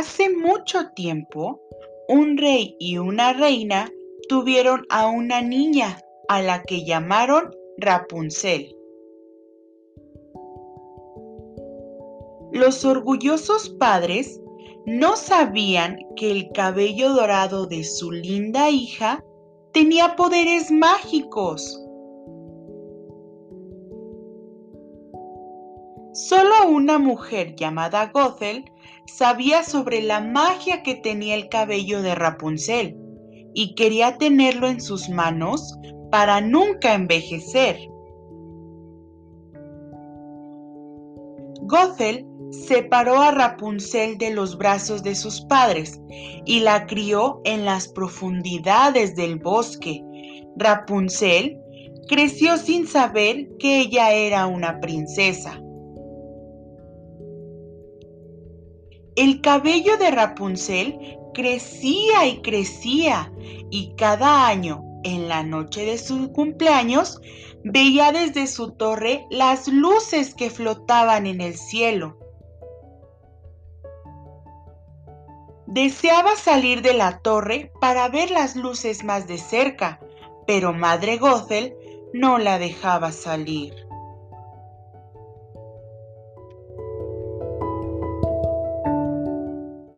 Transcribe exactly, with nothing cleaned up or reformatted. Hace mucho tiempo, un rey y una reina tuvieron a una niña a la que llamaron Rapunzel. Los orgullosos padres no sabían que el cabello dorado de su linda hija tenía poderes mágicos. Solo una mujer llamada Gothel sabía sobre la magia que tenía el cabello de Rapunzel y quería tenerlo en sus manos para nunca envejecer. Gothel separó a Rapunzel de los brazos de sus padres y la crió en las profundidades del bosque. Rapunzel creció sin saber que ella era una princesa. El cabello de Rapunzel crecía y crecía, y cada año, en la noche de su cumpleaños, veía desde su torre las luces que flotaban en el cielo. Deseaba salir de la torre para ver las luces más de cerca, pero Madre Gothel no la dejaba salir.